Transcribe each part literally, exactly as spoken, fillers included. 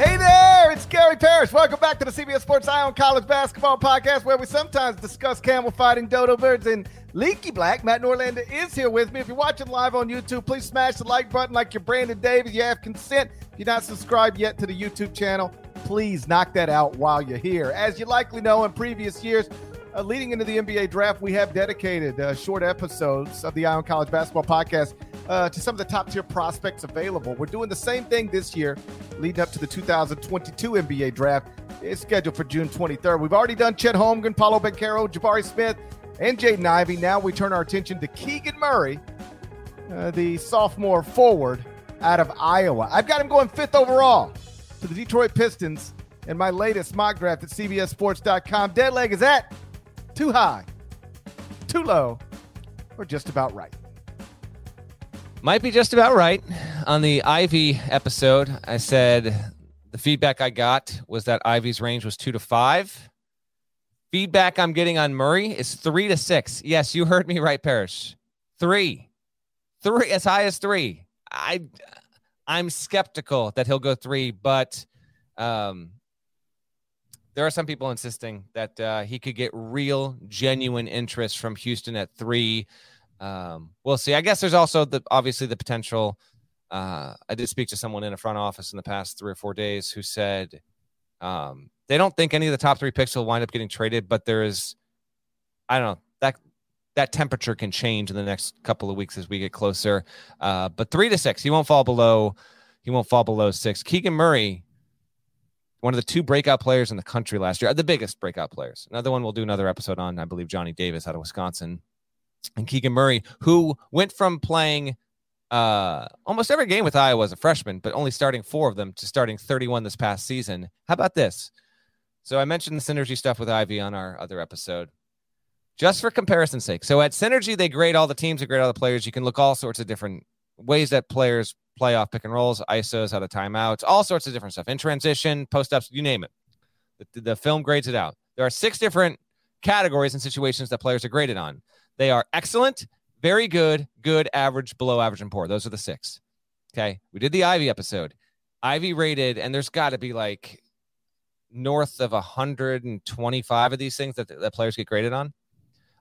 Hey there, it's Gary Parrish. Welcome back to the C B S Sports Ion College Basketball Podcast, where we sometimes discuss camel fighting, dodo birds, and leaky black. Matt Norlander is here with me. If you're watching live on YouTube, please smash the like button like you're Brandon Davies. You have consent. If you're not subscribed yet to the YouTube channel, please knock that out while you're here. As you likely know, in previous years, uh, leading into the N B A draft, we have dedicated uh, short episodes of the Ion College Basketball Podcast Uh, to some of the top-tier prospects available. We're doing the same thing this year, leading up to the two thousand twenty-two N B A draft. It's scheduled for June twenty-third. We've already done Chet Holmgren, Paolo Banchero, Jabari Smith, and Jaden Ivey. Now we turn our attention to Keegan Murray, uh, the sophomore forward out of Iowa. I've got him going fifth overall to the Detroit Pistons in my latest mock draft at C B S Sports dot com. Dead leg is at too high, too low, or just about right. Might be just about right. On the Ivy episode, I said the feedback I got was that Ivy's range was two to five. Feedback I'm getting on Murray is three to six. Yes, you heard me right, Parrish. Three. Three, as high as three. I, I'm skeptical that he'll go three, but um, there are some people insisting that uh, he could get real, genuine interest from Houston at three. Um, we'll see. I guess there's also the obviously the potential. Uh, I did speak to someone in a front office in the past three or four days who said um, they don't think any of the top three picks will wind up getting traded, but there is, I don't know, that that temperature can change in the next couple of weeks as we get closer. Uh, but three to six, he won't fall below. He won't fall below six. Keegan Murray, one of the two breakout players in the country last year, the biggest breakout players. Another one we'll do another episode on. I believe Johnny Davis out of Wisconsin. And Keegan Murray, who went from playing uh, almost every game with Iowa as a freshman, but only starting four of them, to starting thirty-one this past season. How about this? So I mentioned the Synergy stuff with Ivy on our other episode, just for comparison's sake. So at Synergy, they grade all the teams, they grade all the players. You can look all sorts of different ways that players play off pick and rolls, I S Os, out of timeouts, all sorts of different stuff. In transition, post-ups, you name it. The, the film grades it out. There are six different categories and situations that players are graded on. They are excellent, very good, good, average, below average, and poor. Those are the six. Okay. We did the Ivy episode. Ivy rated, and there's got to be like north of one hundred twenty-five of these things that, that players get graded on.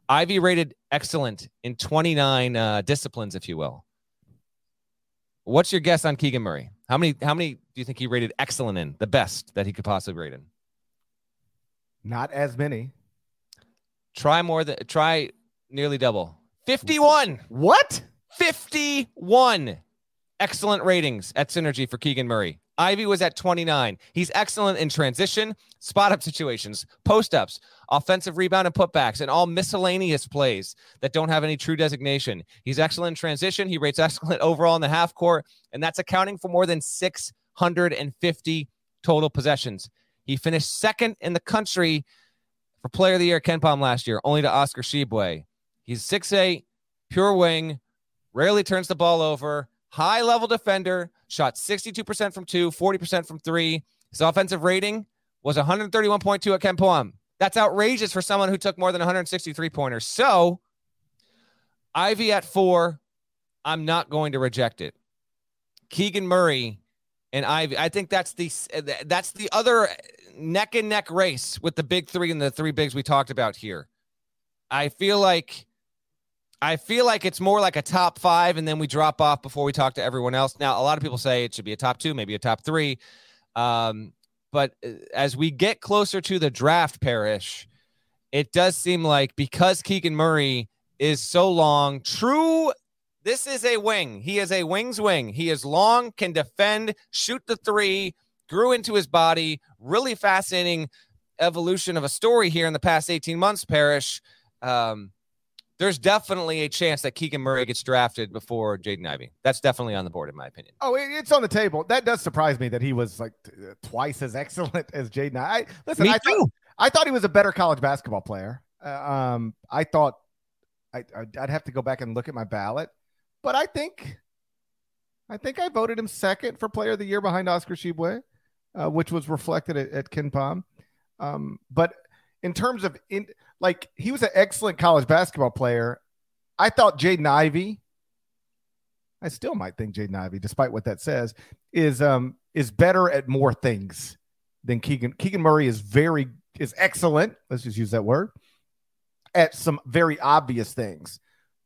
Ivy rated excellent in twenty-nine uh, disciplines, if you will. What's your guess on Keegan Murray? How many, how many do you think he rated excellent in, the best that he could possibly rate in? Not as many. Try more than, try... Nearly double. fifty-one. What? fifty-one excellent ratings at Synergy for Keegan Murray. Ivy was at twenty-nine. He's excellent in transition, spot-up situations, post-ups, offensive rebound and putbacks, and all miscellaneous plays that don't have any true designation. He's excellent in transition. He rates excellent overall in the half court, and that's accounting for more than six hundred fifty total possessions. He finished second in the country for Player of the Year KenPom last year, only to Oscar Tshiebwe. He's six eight, pure wing, rarely turns the ball over, high-level defender, shot sixty-two percent from two, forty percent from three. His offensive rating was one thirty-one point two at KenPom. That's outrageous for someone who took more than one hundred sixty-three pointers. So, Ivy at four, I'm not going to reject it. Keegan Murray and Ivy, I think that's the that's the other neck-and-neck race with the big three and the three bigs we talked about here. I feel like... I feel like it's more like a top five, and then we drop off before we talk to everyone else. Now, a lot of people say it should be a top two, maybe a top three. Um, but as we get closer to the draft, Parrish, it does seem like because Keegan Murray is so long, true, this is a wing. He is a wing's wing. He is long, can defend, shoot the three, grew into his body. Really fascinating evolution of a story here in the past eighteen months, Parrish. Um there's definitely a chance that Keegan Murray gets drafted before Jaden Ivey. That's definitely on the board, in my opinion. Oh, it's on the table. That does surprise me that he was like twice as excellent as Jaden Ivey. Listen, me I, too. Thought, I thought he was a better college basketball player. Uh, um, I thought I, I'd have to go back and look at my ballot, but I think I think I voted him second for player of the year behind Oscar Tshiebwe, uh, which was reflected at, at KenPom. Um, but in terms of in, like, he was an excellent college basketball player. I thought Jaden Ivey, I still might think Jaden Ivey, despite what that says, is um is better at more things than Keegan. Keegan Murray is very is excellent. Let's just use that word, at some very obvious things.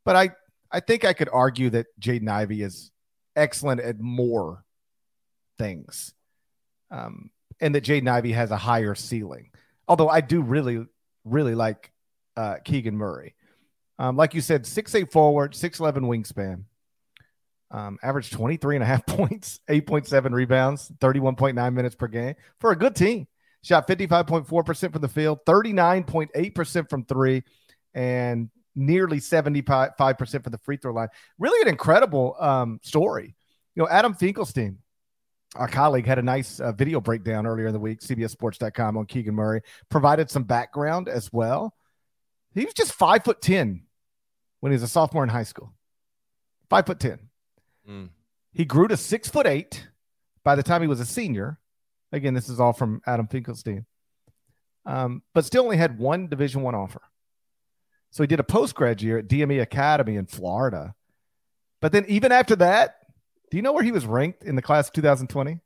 But I I think I could argue that Jaden Ivey is excellent at more things, um, and that Jaden Ivey has a higher ceiling. Although I do really, really like uh, Keegan Murray. Um, like you said, six eight forward, six eleven wingspan, um, averaged twenty-three and a half points, eight point seven rebounds, thirty-one point nine minutes per game for a good team. Shot fifty-five point four percent from the field, thirty-nine point eight percent from three, and nearly seventy-five percent for the free throw line. Really an incredible um, story. You know, Adam Finkelstein, our colleague, had a nice uh, video breakdown earlier in the week, C B S Sports dot com, on Keegan Murray, provided some background as well. He was just five foot ten when he was a sophomore in high school. Five foot ten. Mm. He grew to six foot eight by the time he was a senior. Again, this is all from Adam Finkelstein, um, but still only had one Division One offer. So he did a post-grad year at D M E Academy in Florida. But then even after that, do you know where he was ranked in the class of two thousand twenty?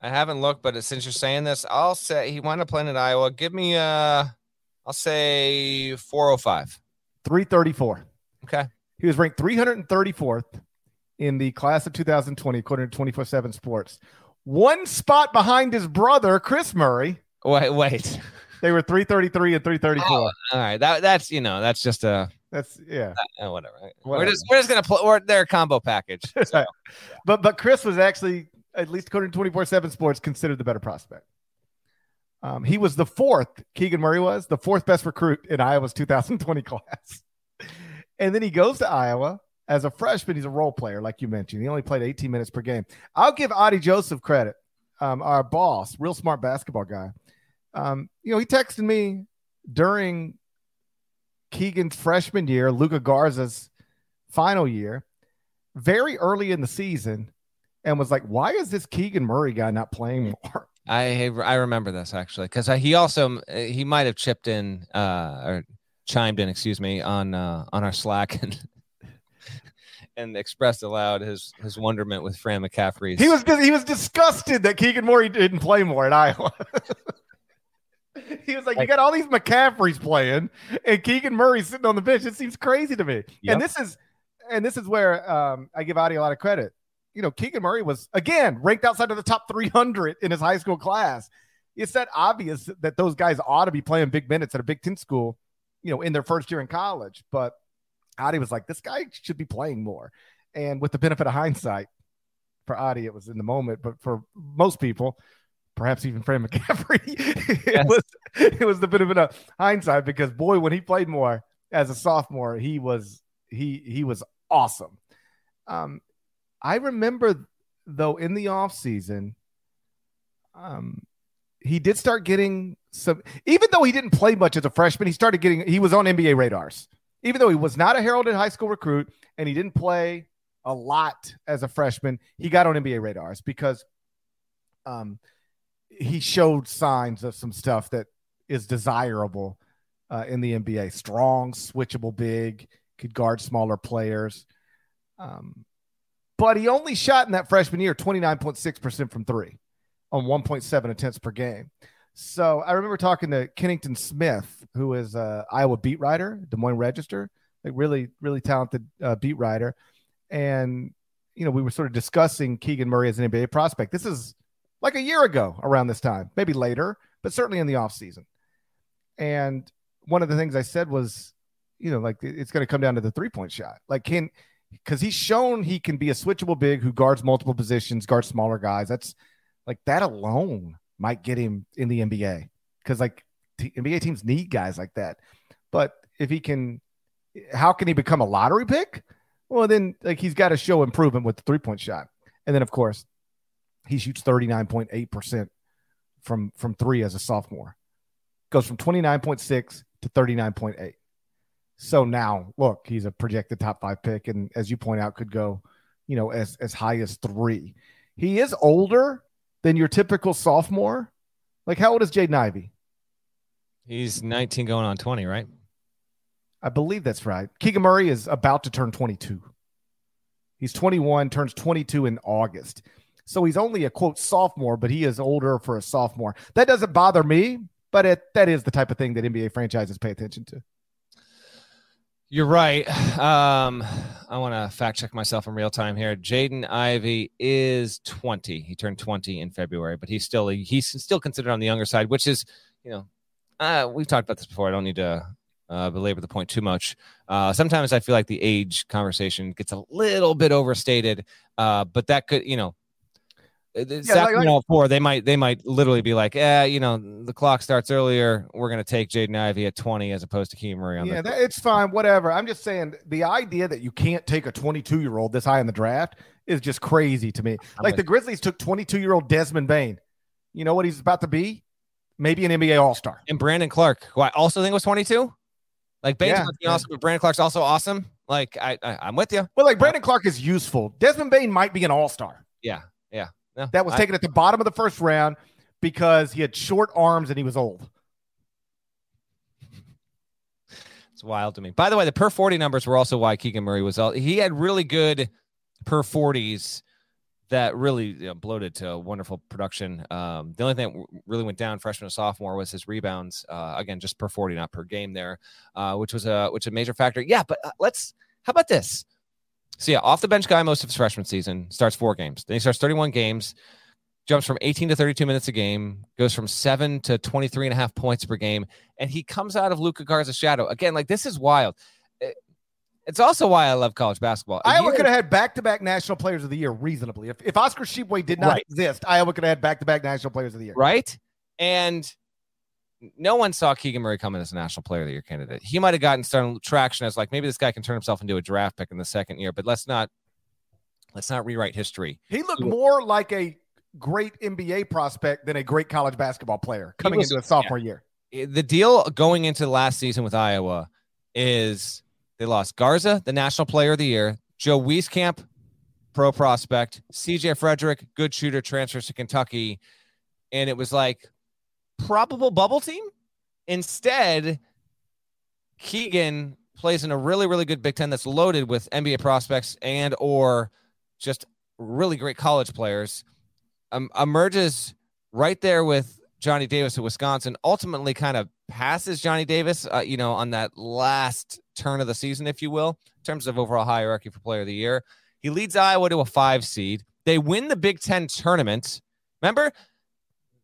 I haven't looked, but since you're saying this, I'll say he wound up playing at Iowa. Give me, uh, I'll say four oh five. three thirty-four. Okay. He was ranked three hundred thirty-fourth in the class of two thousand twenty, according to twenty-four seven Sports. One spot behind his brother, Chris Murray. Wait, wait. They were three thirty-three and three thirty-four. Oh, all right. That, that's, you know, that's just a. That's, yeah. Uh, whatever. whatever. We're just, we're just going to play. We're their combo package. So. Right. Yeah. But, but Chris was actually, at least according to twenty-four seven Sports, considered the better prospect. Um, he was the fourth, Keegan Murray was, the fourth best recruit in Iowa's two thousand twenty class. And then he goes to Iowa. As a freshman, he's a role player, like you mentioned. He only played eighteen minutes per game. I'll give Adi Joseph credit, um, our boss, real smart basketball guy. Um, you know, he texted me during Keegan's freshman year, Luca Garza's final year, very early in the season, and was like, why is this Keegan Murray guy not playing more? I I remember this, actually, because he also – he might have chipped in uh, or chimed in, excuse me, on uh, on our Slack and – and expressed aloud his his wonderment with Fran McCaffrey. He was he was disgusted that Keegan Murray didn't play more at Iowa. He was like, I, you got all these McCaffreys playing, and Keegan Murray's sitting on the bench. It seems crazy to me. Yep. And this is and this is where um, I give Adi a lot of credit. You know, Keegan Murray was again ranked outside of the top three hundred in his high school class. It's that obvious that those guys ought to be playing big minutes at a Big Ten school, you know, in their first year in college, but. Adi was like, this guy should be playing more. And with the benefit of hindsight, for Adi, it was in the moment. But for most people, perhaps even Fran McCaffrey, it, yes. was, it was the benefit of hindsight because, boy, when he played more as a sophomore, he was he he was awesome. Um, I remember, though, in the offseason, um, he did start getting some – even though he didn't play much as a freshman, he started getting – he was on N B A radars. Even though he was not a heralded high school recruit and he didn't play a lot as a freshman, he got on N B A radars because um, he showed signs of some stuff that is desirable uh, in the N B A. Strong, switchable big, could guard smaller players. Um, but he only shot in that freshman year twenty-nine point six percent from three on one point seven attempts per game. So I remember talking to Kennington Smith, who is an Iowa beat writer, Des Moines Register, like really, really talented uh, beat writer. And, you know, we were sort of discussing Keegan Murray as an N B A prospect. This is like a year ago around this time, maybe later, but certainly in the offseason. And one of the things I said was, you know, like it's going to come down to the three-point shot. Like can because he's shown he can be a switchable big who guards multiple positions, guards smaller guys. That's like that alone might get him in the N B A because like N B A teams need guys like that. But if he can how can he become a lottery pick? Well, then like he's got to show improvement with the three-point shot. And then, of course, he shoots thirty-nine point eight percent from, from three as a sophomore. Goes from twenty-nine point six to thirty-nine point eight. So now, look, he's a projected top five pick, and as you point out, could go, you know, as, as high as three. He is older than your typical sophomore. Like, how old is Jaden Ivey? He's nineteen going on twenty, right? I believe that's right. Keegan Murray is about to turn twenty-two. He's twenty-one, turns twenty-two in August. So he's only a, quote, sophomore, but he is older for a sophomore. That doesn't bother me, but it, that is the type of thing that N B A franchises pay attention to. You're right. Um, I want to fact check myself in real time here. Jaden Ivey is twenty. He turned twenty in February, but he's still he's still considered on the younger side, which is, you know, uh, we've talked about this before. I don't need to uh, belabor the point too much. Uh, sometimes I feel like the age conversation gets a little bit overstated, uh, but that could, you know, yeah, Sacramento like, four, they might they might literally be like, eh, you know, the clock starts earlier. We're going to take Jaden Ivey at twenty as opposed to Keegan Murray. On yeah, the- that, it's fine, whatever. I'm just saying the idea that you can't take a twenty-two-year-old this high in the draft is just crazy to me. I'm like a- the Grizzlies took twenty-two-year-old Desmond Bain. You know what he's about to be? Maybe an N B A All-Star. And Brandon Clark, who I also think was twenty-two. Like, Bain's yeah, yeah. awesome, but Brandon Clark's also awesome. Like, I, I, I'm with you. Well, like, Brandon Clark is useful. Desmond Bain might be an All-Star. Yeah, yeah. No, that was taken I, at the bottom of the first round because he had short arms and he was old. It's wild to me. By the way, the per forty numbers were also why Keegan Murray was all. He had really good per forties that really, you know, bloated to wonderful production. Um, the only thing that w- really went down freshman and sophomore was his rebounds. Uh, again, just per forty, not per game there, uh, which was a which a major factor. Yeah, but uh, let's. How about this? So, yeah, off the bench guy most of his freshman season, starts four games. Then he starts thirty-one games, jumps from eighteen to thirty-two minutes a game, goes from seven to twenty-three and a half points per game, and he comes out of Luka Garza's shadow. Again, like, this is wild. It's also why I love college basketball. Iowa could have had back-to-back national players of the year reasonably. If, if Oscar Tshiebwe did not right. exist, Iowa could have had back-to-back national players of the year. Right? And no one saw Keegan Murray coming as a national player of the year candidate. He might have gotten some traction as like, maybe this guy can turn himself into a draft pick in the second year, but let's not let's not rewrite history. He looked he more was, like a great N B A prospect than a great college basketball player coming was, into a sophomore yeah. year. The deal going into the last season with Iowa is they lost Garza, the national player of the year, Joe Wieskamp, pro prospect, C J Frederick, good shooter, transfers to Kentucky, and it was like, probable bubble team. Instead, Keegan plays in a really, really good Big Ten that's loaded with N B A prospects and or just really great college players. Um, emerges right there with Johnny Davis at Wisconsin. Ultimately, kind of passes Johnny Davis, uh, you know, on that last turn of the season, if you will, in terms of overall hierarchy for Player of the Year. He leads Iowa to a five seed. They win the Big Ten tournament. Remember,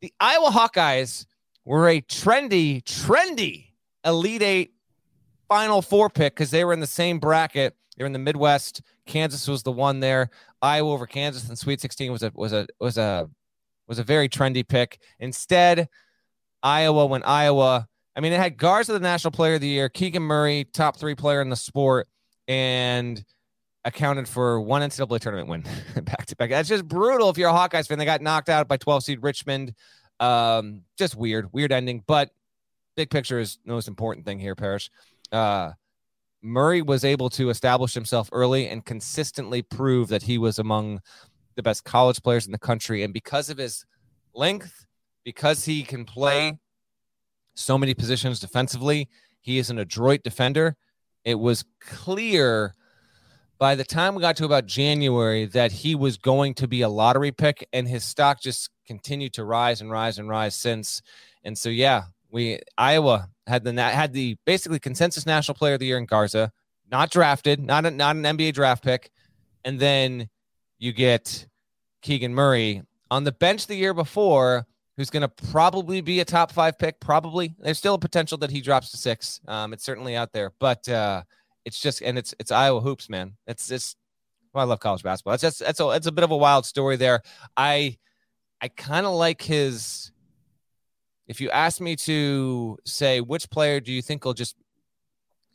the Iowa Hawkeyes were a trendy, trendy Elite Eight Final Four pick because they were in the same bracket. They were in the Midwest. Kansas was the one there. Iowa over Kansas and Sweet sixteen was a was a was a was a very trendy pick. Instead, Iowa went Iowa. I mean, it had Garza, the National Player of the Year, Keegan Murray, top three player in the sport, and accounted for one N C double A tournament win back to back. That's just brutal. If you're a Hawkeyes fan, they got knocked out by twelve seed Richmond. Um, just weird, weird ending, but big picture is the most important thing here, Parrish. Uh, Murray was able to establish himself early and consistently prove that he was among the best college players in the country. And because of his length, because he can play so many positions defensively, he is an adroit defender. It was clear by the time we got to about January that he was going to be a lottery pick, and his stock just continued to rise and rise and rise since. And so, yeah, we Iowa had the had the basically consensus national player of the year in Garza, not drafted, not a, not an N B A draft pick, and then you get Keegan Murray on the bench the year before, who's going to probably be a top five pick. Probably there's still a potential that he drops to six. Um, it's certainly out there, but. Uh, It's just, and it's it's Iowa hoops, man. It's just, well, I love college basketball. That's just, that's a, that's a bit of a wild story there. I I kind of like his, if you ask me to say, which player do you think will just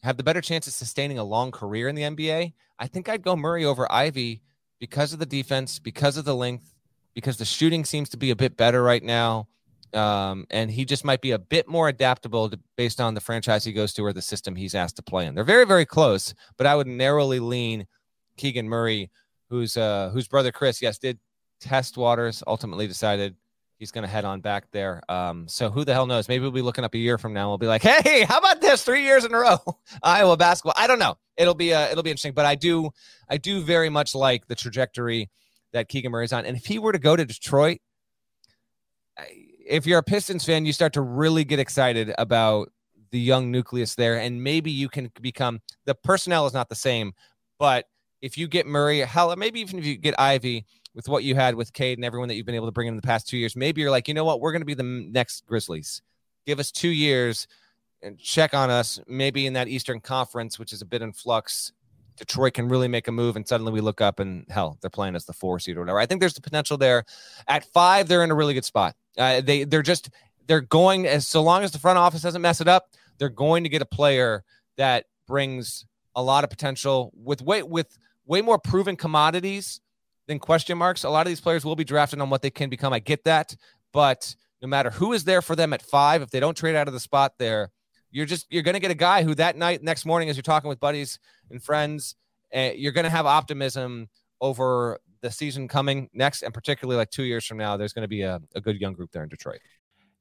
have the better chance of sustaining a long career in the N B A, I think I'd go Murray over Ivey because of the defense, because of the length, because the shooting seems to be a bit better right now. Um, and he just might be a bit more adaptable to, based on the franchise he goes to or the system he's asked to play in. They're very, very close, but I would narrowly lean Keegan Murray, who's uh, whose brother Chris, yes, did test waters, ultimately decided he's going to head on back there. Um, so who the hell knows? Maybe we'll be looking up a year from now. We'll be like, hey, how about this? Three years in a row, Iowa basketball. I don't know. It'll be uh, it'll be interesting, but I do I do very much like the trajectory that Keegan Murray is on. And if he were to go to Detroit, I, if you're a Pistons fan, you start to really get excited about the young nucleus there, and maybe you can become the personnel is not the same, but if you get Murray, hell, maybe even if you get Ivy with what you had with Cade and everyone that you've been able to bring in the past two years, maybe you're like, you know what, we're going to be the next Grizzlies. Give us two years and check on us. Maybe in that Eastern Conference, which is a bit in flux, Detroit can really make a move, and suddenly we look up and hell, they're playing as the four seed or whatever. I think there's the potential there. At five, they're in a really good spot. Uh, they they're just they're going as so long as the front office doesn't mess it up, they're going to get a player that brings a lot of potential with way with way more proven commodities than question marks. A lot of these players will be drafted on what they can become. I get that, but no matter who is there for them at five, if they don't trade out of the spot there, you're just you're going to get a guy who that night, next morning, as you're talking with buddies and friends, uh, you're going to have optimism over the season coming next, and particularly like two years from now, there's going to be a, a good young group there in Detroit.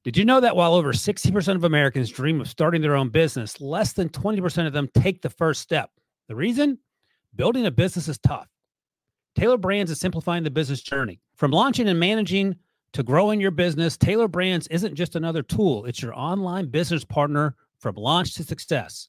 Did you know that while over sixty percent of Americans dream of starting their own business, less than twenty percent of them take the first step? The reason? Building a business is tough. Taylor Brands is simplifying the business journey. From launching and managing to growing your business, Taylor Brands isn't just another tool. It's your online business partner from launch to success.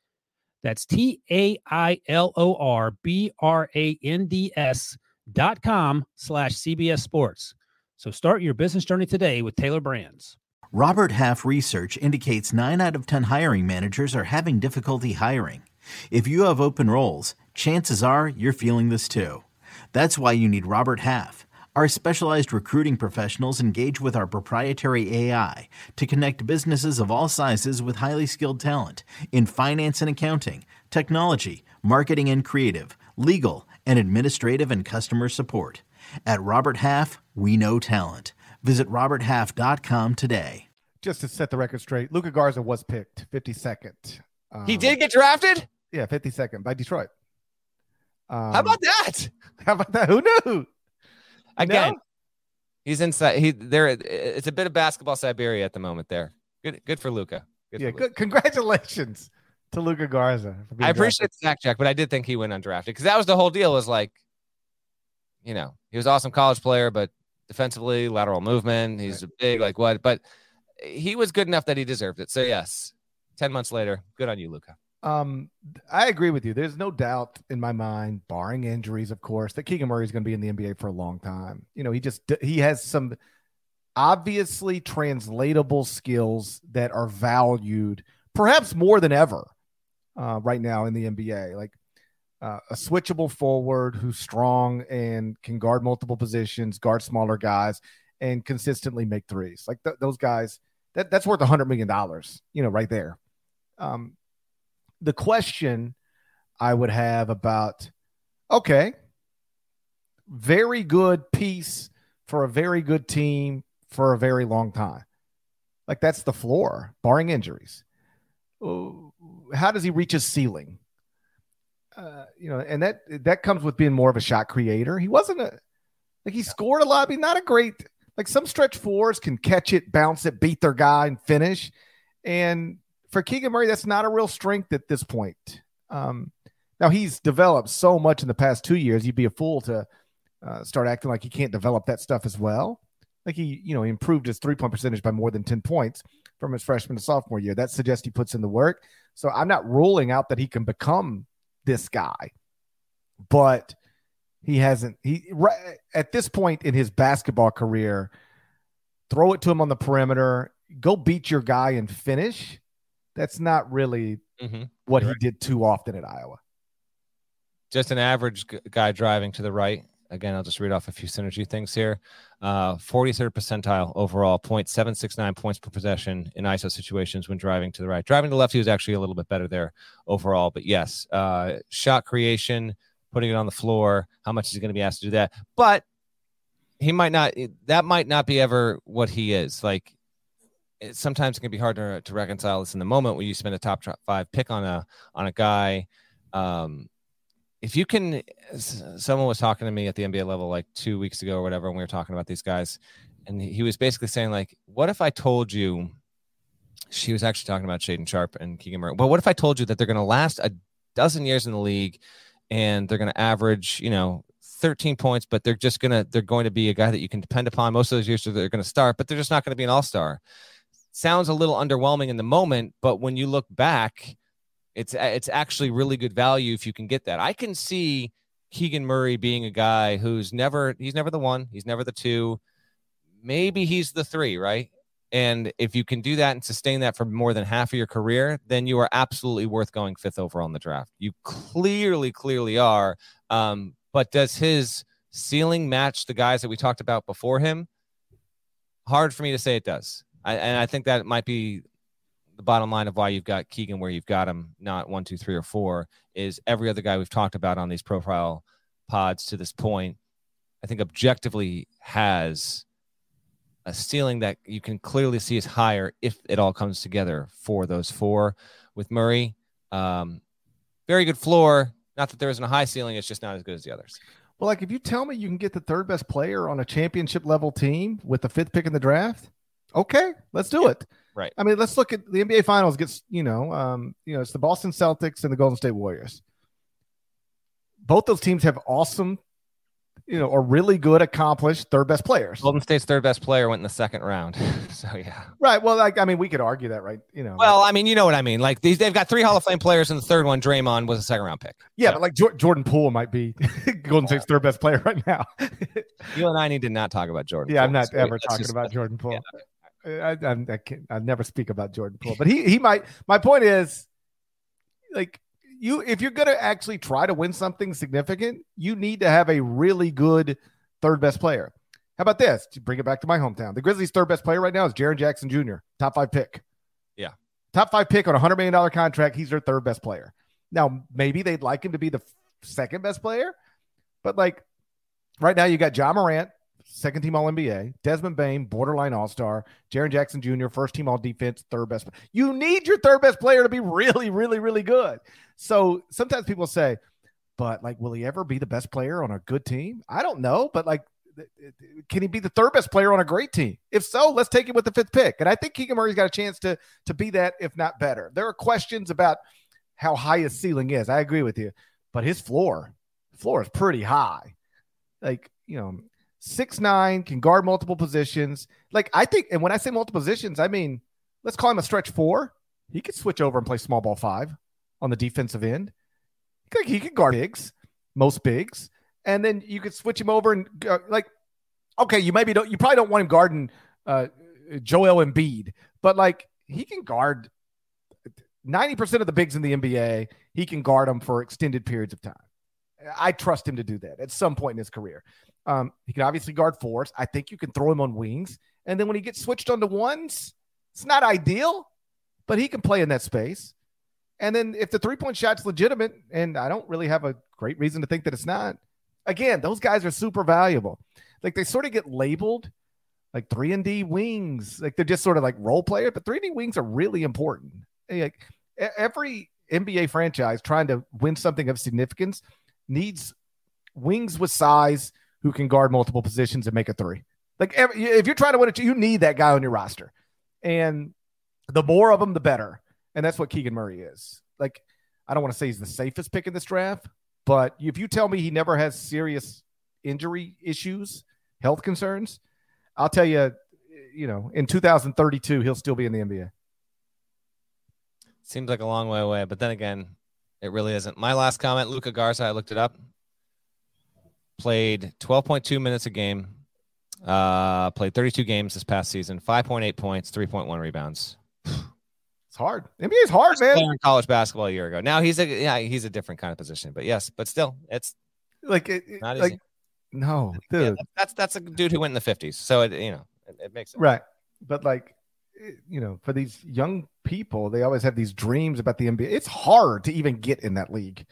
That's T-A-I-L-O-R-B-R-A-N-D-S dot com slash CBS Sports. So start your business journey today with Taylor Brands. Robert Half research indicates nine out of ten hiring managers are having difficulty hiring. If you have open roles, chances are you're feeling this too. That's why you need Robert Half. Our specialized recruiting professionals engage with our proprietary A I to connect businesses of all sizes with highly skilled talent in finance and accounting, technology, marketing and creative, legal, and administrative and customer support. At Robert Half, we know talent. Visit robert half dot com today. Just to set the record straight, Luka Garza was picked fifty-second. Um, he did get drafted? Yeah, fifty-second by Detroit. Um, how about that? How about that? Who knew? Again, no? he's inside. He there. It's a bit of basketball Siberia at the moment. There, good, good for Luka. Good yeah, for Luka. Good. Congratulations to Luka Garza. I appreciate the fact check, but I did think he went undrafted because that was the whole deal. Was like, you know, he was an awesome college player, but defensively, lateral movement. He's right. big, like what? But he was good enough that he deserved it. So yes, ten months later, good on you, Luka. Um, I agree with you. There's no doubt in my mind, barring injuries, of course, that Keegan Murray is going to be in the N B A for a long time. You know, he just he has some obviously translatable skills that are valued, perhaps more than ever, uh, right now in the N B A. Like uh, a switchable forward who's strong and can guard multiple positions, guard smaller guys, and consistently make threes. Like th- those guys, that that's worth a hundred million dollars. You know, right there. Um. The question I would have about, okay, very good piece for a very good team for a very long time. Like that's the floor, barring injuries. How does he reach his ceiling? Uh, you know, and that that comes with being more of a shot creator. He wasn't a like he scored a lot, but not a great like some stretch fours can catch it, bounce it, beat their guy, and finish. And for Keegan Murray, that's not a real strength at this point. Um, now, he's developed so much in the past two years. You'd be a fool to uh, start acting like he can't develop that stuff as well. Like he, you know, he improved his three-point percentage by more than ten points from his freshman to sophomore year. That suggests he puts in the work. So I'm not ruling out that he can become this guy. but he hasn't. He right, at this point in his basketball career, throw it to him on the perimeter, go beat your guy and finish. That's not really mm-hmm. what You're he right. did too often at Iowa. Just an average g- guy driving to the right. Again, I'll just read off a few Synergy things here. Uh, forty-third percentile overall, point seven six nine points per possession in I S O situations when driving to the right. Driving to the left, he was actually a little bit better there overall. But yes, uh, shot creation, putting it on the floor, how much is he going to be asked to do that? But he might not, that might not be ever what he is. Like, it, sometimes it can be hard to, to reconcile this in the moment when you spend a top five pick on a, on a guy. Um, If you can, someone was talking to me at the N B A level like two weeks ago or whatever, and we were talking about these guys, and he was basically saying, like, what if I told you, she was actually talking about Shaedon Sharpe and Keegan Murray, but what if I told you that they're going to last a dozen years in the league and they're going to average, you know, thirteen points, but they're just going to, they're going to be a guy that you can depend upon most of those years, so they're going to start, but they're just not going to be an all-star. Sounds a little underwhelming in the moment, but when you look back, It's it's actually really good value if you can get that. I can see Keegan Murray being a guy who's never, he's never the one, he's never the two, maybe he's the three, right? And if you can do that and sustain that for more than half of your career, then you are absolutely worth going fifth overall in the draft. You clearly, clearly are. Um, but does his ceiling match the guys that we talked about before him? Hard for me to say it does. I, and I think that might be the bottom line of why you've got Keegan where you've got him, not one, two, three, or four, is every other guy we've talked about on these profile pods to this point, I think objectively has a ceiling that you can clearly see is higher if it all comes together for those four. With Murray, um, very good floor. Not that there isn't a high ceiling, it's just not as good as the others. Well, like if you tell me you can get the third best player on a championship level team with the fifth pick in the draft, okay, let's do yeah. it. Right. I mean, let's look at the N B A Finals. Gets you know, um, you know, it's the Boston Celtics and the Golden State Warriors. Both those teams have awesome, you know, or really good, accomplished third best players. Golden State's third best player went in the second round, so yeah. Right. Well, like I mean, we could argue that, right? You know. Well, I mean, you know what I mean. Like these, they've got three Hall of Fame players, and the third one, Draymond, was a second round pick. Yeah, so. But like Jor- Jordan Poole might be Golden State's third best player right now. You and I need to not talk about Jordan. Yeah, Poole. I'm not so ever talking just, about Jordan Poole. Yeah, okay. I, I, I can't. I never speak about Jordan Poole, but he he might. My point is, like you, if you're going to actually try to win something significant, you need to have a really good third best player. How about this? To bring it back to my hometown, the Grizzlies' third best player right now is Jaren Jackson Junior Top five pick. Yeah, top five pick on a hundred million dollar contract. He's their third best player. Now maybe they'd like him to be the second best player, but like right now you got Ja Morant, second team All N B A, Desmond Bain, borderline All-Star, Jaren Jackson Junior, first team All-Defense, third best. You need your third best player to be really, really, really good. So sometimes people say, but like, will he ever be the best player on a good team? I don't know, but like, can he be the third best player on a great team? If so, let's take him with the fifth pick. And I think Keegan Murray's got a chance to, to be that, if not better. There are questions about how high his ceiling is. I agree with you, but his floor, floor is pretty high. Like, you know, six nine, can guard multiple positions. Like, I think, and when I say multiple positions, I mean, let's call him a stretch four. He could switch over and play small ball five on the defensive end. Like, he could guard bigs, most bigs. And then you could switch him over and, uh, like, okay, you maybe don't, you probably don't want him guarding uh, Joel Embiid, but like, he can guard ninety percent of the bigs in the N B A. He can guard them for extended periods of time. I trust him to do that at some point in his career. Um, he can obviously guard fours. I think you can throw him on wings. And then when he gets switched onto ones, it's not ideal, but he can play in that space. And then if the three-point shot's legitimate, and I don't really have a great reason to think that it's not, again, those guys are super valuable. Like, they sort of get labeled like three and D wings. Like, they're just sort of like role player, but three and D wings are really important. Like, every N B A franchise trying to win something of significance needs wings with size who can guard multiple positions and make a three. Like, every, if you're trying to win it, you need that guy on your roster. And the more of them, the better. And that's what Keegan Murray is. Like, I don't want to say he's the safest pick in this draft, but if you tell me he never has serious injury issues, health concerns, I'll tell you, you know, in two thousand thirty-two, he'll still be in the N B A. Seems like a long way away, but then again, it really isn't. My last comment, Luka Garza, I looked it up. played twelve point two minutes a game, uh, played thirty-two games this past season, five point eight points, three point one rebounds. It's hard. N B A is hard, man. Playing college basketball a year ago. Now he's a yeah, he's a different kind of position, but yes, but still, it's like it, it, not like easy. No, dude. Yeah, that's that's a dude who went in the fifties, so it you know it, it makes sense. Right, but like you know, for these young people, they always have these dreams about the N B A. It's hard to even get in that league,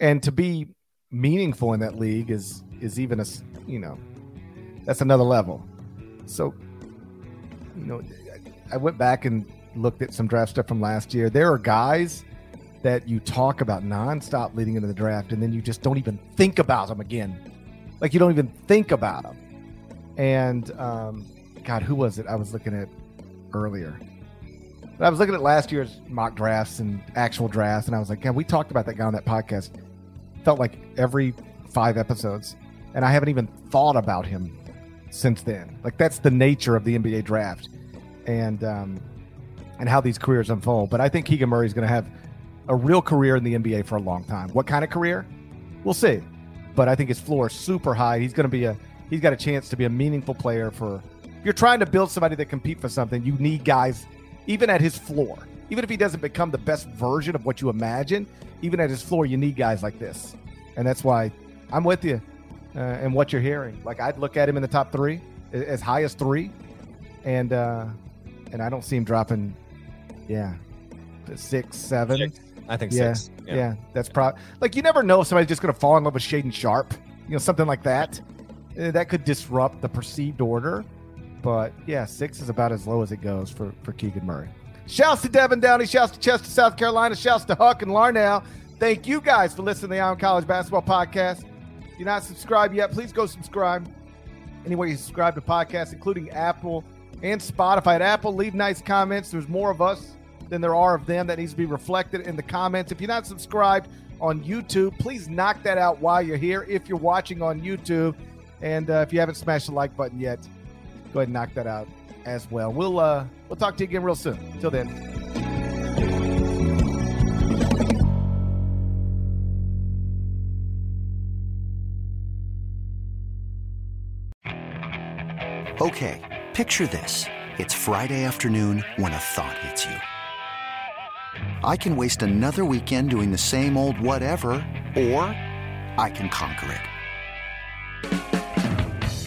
and to be meaningful in that league is is even a you know that's another level. So you know, I went back and looked at some draft stuff from last year. There are guys that you talk about nonstop leading into the draft, and then you just don't even think about them again. Like you don't even think about them. And um, God, who was it I was looking at earlier? But I was looking at last year's mock drafts and actual drafts, and I was like, yeah, we talked about that guy on that podcast. Felt like every five episodes, and I haven't even thought about him since then. Like that's the nature of the N B A draft. And um and how these careers unfold. But I think Keegan Murray is going to have a real career in the N B A for a long time. What kind of career? We'll see. But I think his floor is super high. He's going to be a, he's got a chance to be a meaningful player for, if you're trying to build somebody that compete for something, you need guys, even at his floor, even if he doesn't become the best version of what you imagine, even at his floor, you need guys like this. And that's why I'm with you uh, and what you're hearing. Like I'd look at him in the top three, as high as three. And, uh, and I don't see him dropping, yeah, six, seven. Six. I think yeah. six. Yeah, yeah. that's probably like you never know if somebody's just going to fall in love with Shaedon Sharpe, you know, something like that. That could disrupt the perceived order, but yeah, six is about as low as it goes for, for Keegan Murray. Shouts to Devin Downey. Shouts to Chester, South Carolina. Shouts to Huck and Larnell. Thank you guys for listening to the Ion College Basketball Podcast. If you're not subscribed yet, please go subscribe. Anywhere you subscribe to podcasts, including Apple and Spotify. At Apple, leave nice comments. There's more of us than there are of them. That needs to be reflected in the comments. If you're not subscribed on YouTube, please knock that out while you're here if you're watching on YouTube. And uh, if you haven't smashed the like button yet, go ahead and knock that out as well. We'll uh, we'll talk to you again real soon. Till then. Okay, picture this. It's Friday afternoon when a thought hits you. I can waste another weekend doing the same old whatever, or I can conquer it.